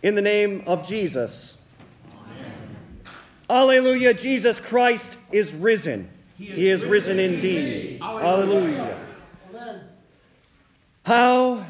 In the name of Jesus. Amen. Alleluia, Jesus Christ is risen. He is risen indeed. Alleluia. Amen. How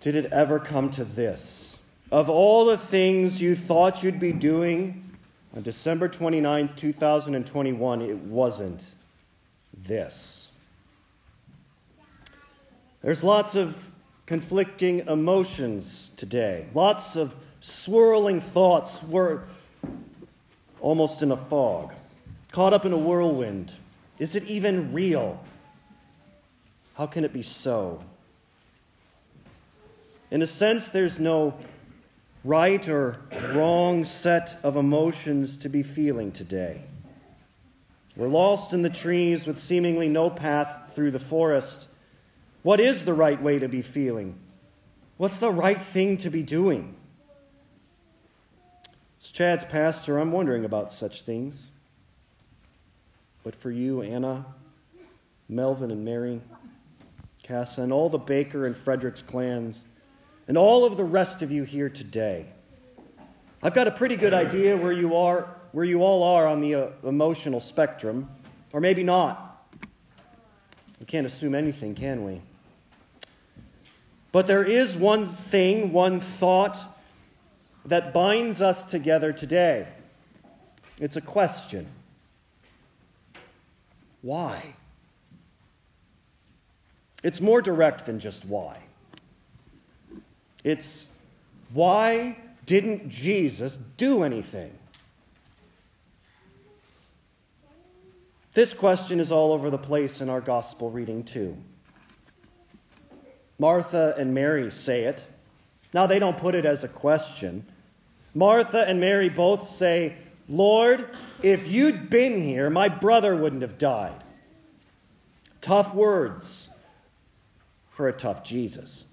did it ever come to this? Of all the things you thought you'd be doing on December 29, 2021, it wasn't this. There's lots of conflicting emotions today. Lots of swirling thoughts. We're almost in a fog, caught up in a whirlwind. Is it even real? How can it be so? In a sense, there's no right or wrong set of emotions to be feeling today. We're lost in the trees with seemingly no path through the forest. What is the right way to be feeling? What's the right thing to be doing? As Chad's pastor, I'm wondering about such things. But for you, Anna, Melvin and Mary, Cassa, and all the Baker and Frederick's clans, and all of the rest of you here today, I've got a pretty good idea where you all are on the emotional spectrum, or maybe not. We can't assume anything, can we? But there is one thing, one thought that binds us together today. It's a question. Why? It's more direct than just why. It's, why didn't Jesus do anything? This question is all over the place in our gospel reading too. Martha and Mary say it. Now, they don't put it as a question. Martha and Mary both say, Lord, if you'd been here, my brother wouldn't have died. Tough words for a tough Jesus.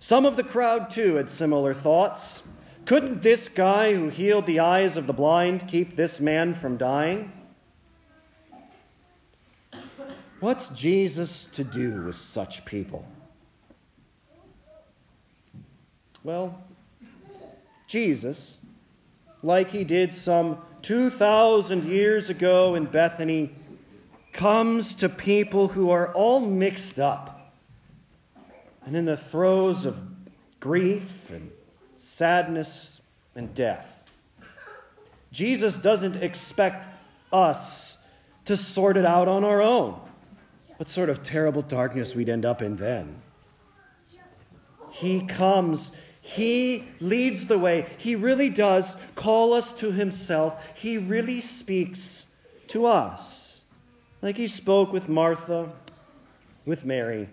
Some of the crowd, too, had similar thoughts. Couldn't this guy who healed the eyes of the blind keep this man from dying? What's Jesus to do with such people? Well, Jesus, like he did some 2,000 years ago in Bethany, comes to people who are all mixed up and in the throes of grief and sadness and death. Jesus doesn't expect us to sort it out on our own. What sort of terrible darkness we'd end up in then. He comes. He leads the way. He really does call us to himself. He really speaks to us. Like he spoke with Martha, with Mary,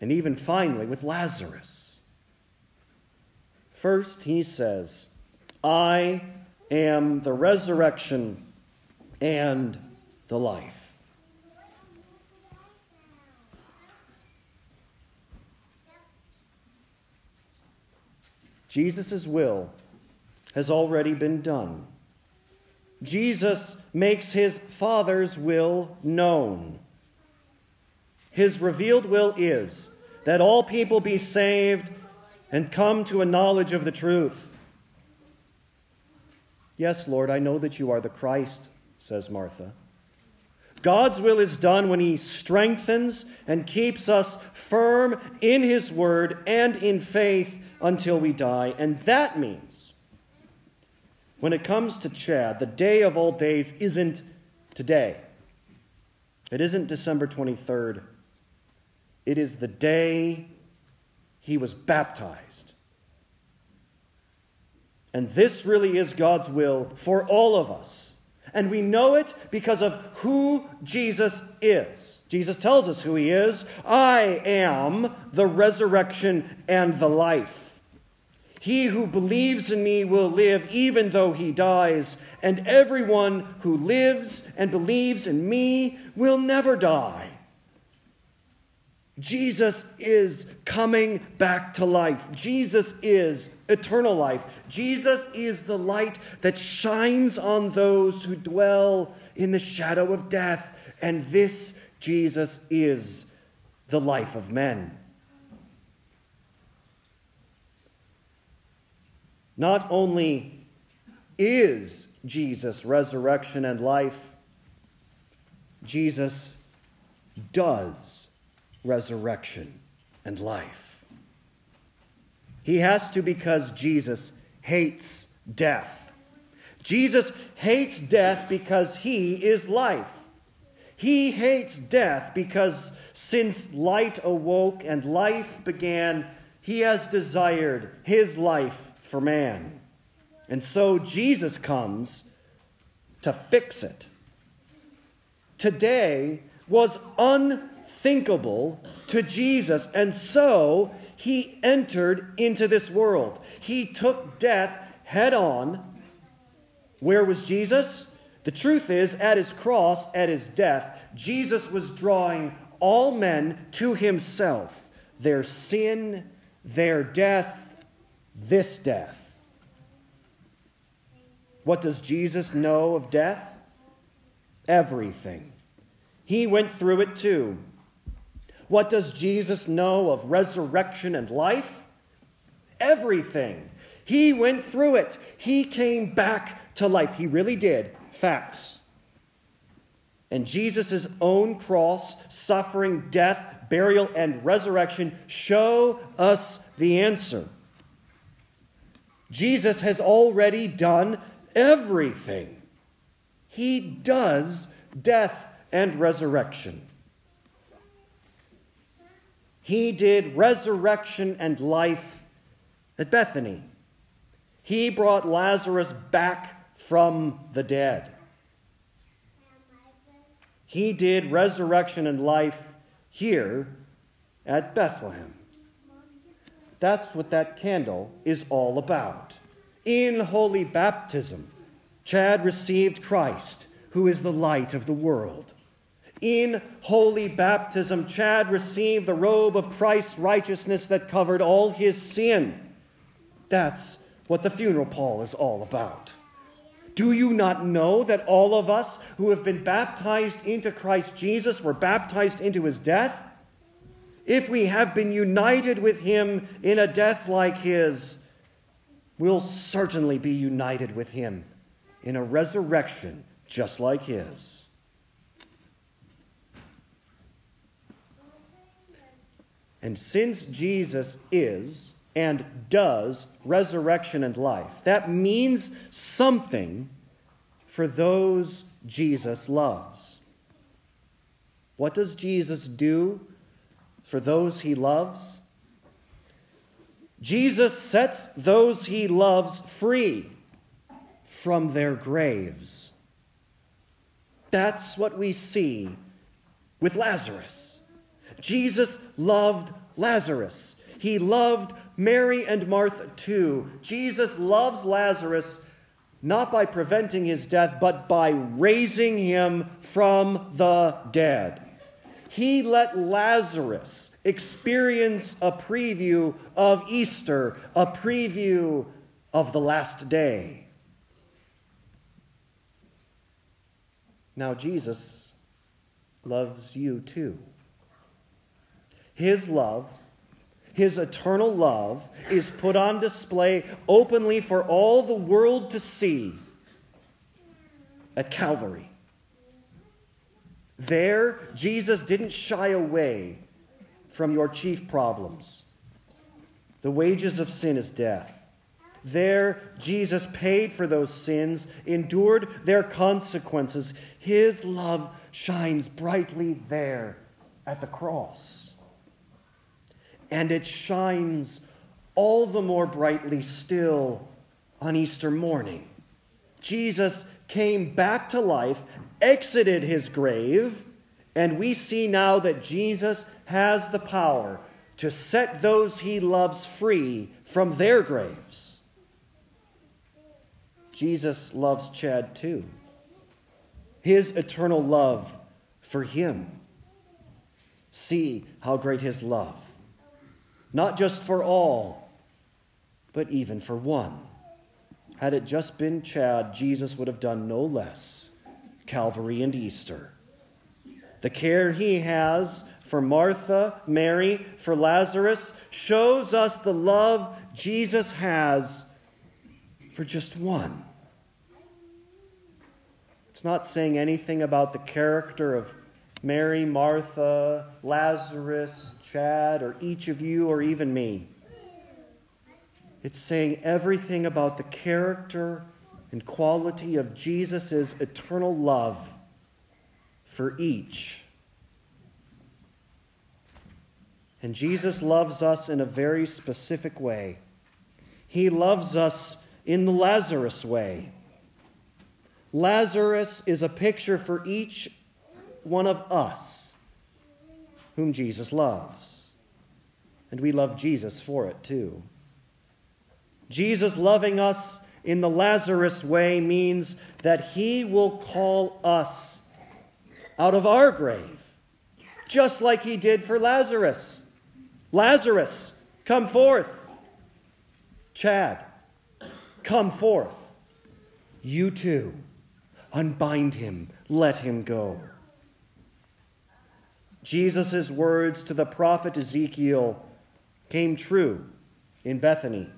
and even finally with Lazarus. First, he says, I am the resurrection and the life. Jesus' will has already been done. Jesus makes his Father's will known. His revealed will is that all people be saved and come to a knowledge of the truth. Yes, Lord, I know that you are the Christ, says Martha. God's will is done when he strengthens and keeps us firm in his word and in faith until we die. And that means, when it comes to Chad, the day of all days isn't today. It isn't December 23rd. It is the day he was baptized. And this really is God's will for all of us. And we know it because of who Jesus is. Jesus tells us who he is. I am the resurrection and the life. He who believes in me will live even though he dies, and everyone who lives and believes in me will never die. Jesus is coming back to life. Jesus is eternal life. Jesus is the light that shines on those who dwell in the shadow of death, and this Jesus is the life of men. Not only is Jesus resurrection and life, Jesus does resurrection and life. He has to, because Jesus hates death. Jesus hates death because he is life. He hates death because since light awoke and life began, he has desired his life for man. And so Jesus comes to fix it. Today was unthinkable to Jesus, and so he entered into this world. He took death head on. Where was Jesus? The truth is, at his cross, at his death, Jesus was drawing all men to himself. Their sin, their death, this death. What does Jesus know of death? Everything. He went through it too. What does Jesus know of resurrection and life? Everything. He went through it. He came back to life. He really did. Facts. And Jesus' own cross, suffering, death, burial, and resurrection show us the answer. Jesus has already done everything. He does death and resurrection. He did resurrection and life at Bethany. He brought Lazarus back from the dead. He did resurrection and life here at Bethlehem. That's what that candle is all about. In holy baptism, Chad received Christ, who is the light of the world. In holy baptism, Chad received the robe of Christ's righteousness that covered all his sin. That's what the funeral pall is all about. Do you not know that all of us who have been baptized into Christ Jesus were baptized into his death? If we have been united with him in a death like his, we'll certainly be united with him in a resurrection just like his. And since Jesus is and does resurrection and life, that means something for those Jesus loves. What does Jesus do for those he loves? Jesus sets those he loves free from their graves. That's what we see with Lazarus. Jesus loved Lazarus. He loved Mary and Martha too. Jesus loves Lazarus not by preventing his death, but by raising him from the dead. He let Lazarus experience a preview of Easter, a preview of the last day. Now Jesus loves you too. His love, his eternal love, is put on display openly for all the world to see at Calvary. There, Jesus didn't shy away from your chief problems. The wages of sin is death. There, Jesus paid for those sins, endured their consequences. His love shines brightly there at the cross. And it shines all the more brightly still on Easter morning. Jesus came back to life, exited his grave, and we see now that Jesus has the power to set those he loves free from their graves. Jesus loves Chad too. His eternal love for him. See how great his love. Not just for all, but even for one. Had it just been Chad, Jesus would have done no less. Calvary and Easter. The care he has for Martha, Mary, for Lazarus shows us the love Jesus has for just one. It's not saying anything about the character of Mary, Martha, Lazarus, Chad, or each of you, or even me. It's saying everything about the character and quality of Jesus' eternal love for each. And Jesus loves us in a very specific way. He loves us in the Lazarus way. Lazarus is a picture for each one of us whom Jesus loves. And we love Jesus for it too. Jesus loving us in the Lazarus way means that he will call us out of our grave, just like he did for Lazarus. Lazarus, come forth. Chad, come forth. You too. Unbind him. Let him go. Jesus' words to the prophet Ezekiel came true in Bethany,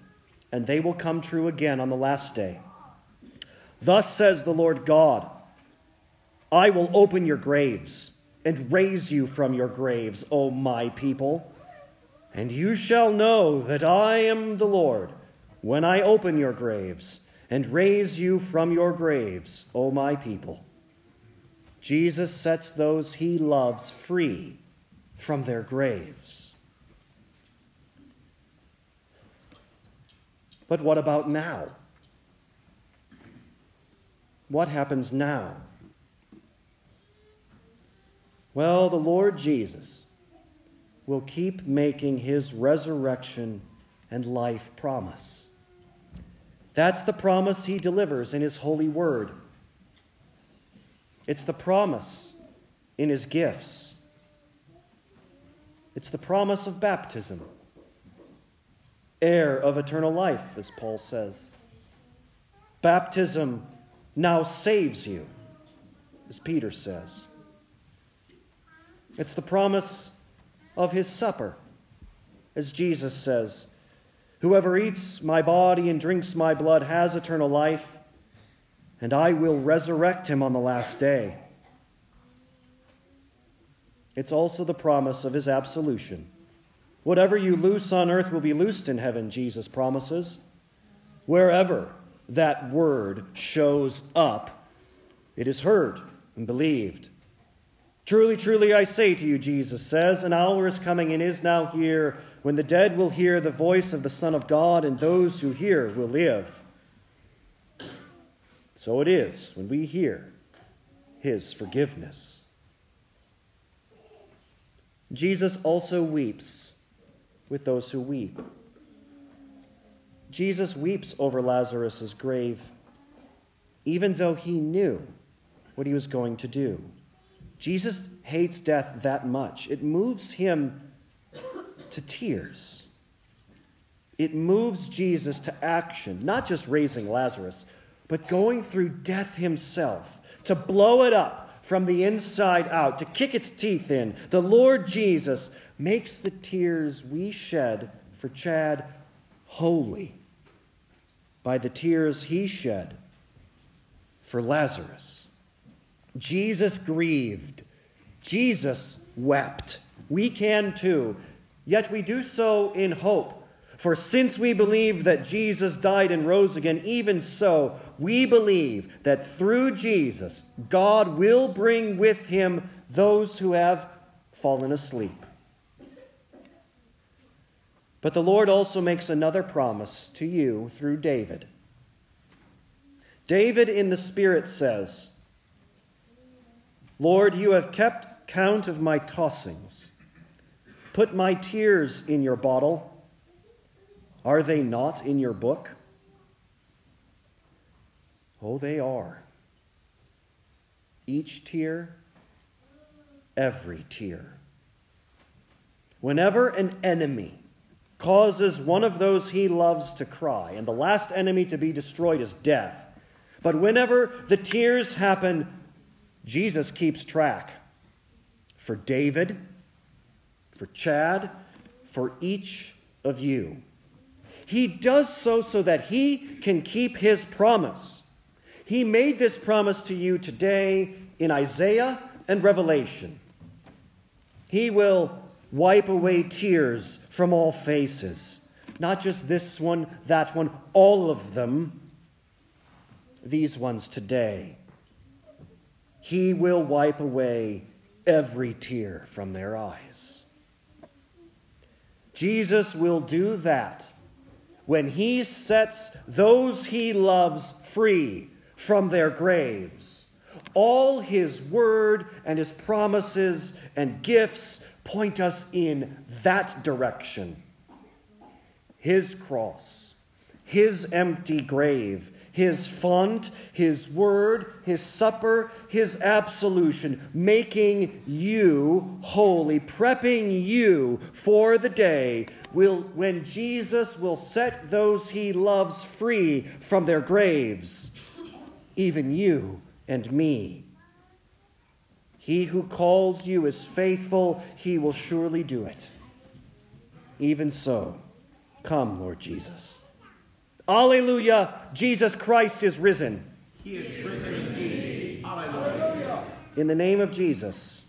and they will come true again on the last day. Thus says the Lord God, I will open your graves and raise you from your graves, O my people. And you shall know that I am the Lord when I open your graves and raise you from your graves, O my people. Jesus sets those he loves free from their graves. But what about now? What happens now? Well, the Lord Jesus will keep making his resurrection and life promise. That's the promise he delivers in his holy word. It's the promise in his gifts. It's the promise of baptism. Heir of eternal life, as Paul says. Baptism now saves you, as Peter says. It's the promise of his supper, as Jesus says, whoever eats my body and drinks my blood has eternal life, and I will resurrect him on the last day. It's also the promise of his absolution. Whatever you loose on earth will be loosed in heaven, Jesus promises. Wherever that word shows up, it is heard and believed. Truly, truly, I say to you, Jesus says, an hour is coming and is now here when the dead will hear the voice of the Son of God, and those who hear will live. So it is when we hear his forgiveness. Jesus also weeps with those who weep. Jesus weeps over Lazarus' grave, even though he knew what he was going to do. Jesus hates death that much. It moves him to tears. It moves Jesus to action, not just raising Lazarus, but going through death himself, to blow it up from the inside out, to kick its teeth in. The Lord Jesus makes the tears we shed for Chad holy by the tears he shed for Lazarus. Jesus grieved. Jesus wept. We can too. Yet we do so in hope. For since we believe that Jesus died and rose again, even so we believe that through Jesus, God will bring with him those who have fallen asleep. But the Lord also makes another promise to you through David. David in the Spirit says, Lord, you have kept count of my tossings. Put my tears in your bottle. Are they not in your book? Oh, they are. Each tear, every tear. Whenever an enemy causes one of those he loves to cry, and the last enemy to be destroyed is death, but whenever the tears happen, Jesus keeps track for David, for Chad, for each of you. He does so that he can keep his promise. He made this promise to you today in Isaiah and Revelation. He will wipe away tears from all faces. Not just this one, that one, all of them. These ones today. He will wipe away every tear from their eyes. Jesus will do that when he sets those he loves free from their graves. All his word and his promises and gifts point us in that direction. His cross, his empty grave, his font, his word, his supper, his absolution, making you holy, prepping you for the day when Jesus will set those he loves free from their graves, even you and me. He who calls you is faithful, he will surely do it. Even so, come, Lord Jesus. Alleluia, Jesus Christ is risen. He is risen indeed. Alleluia. In the name of Jesus.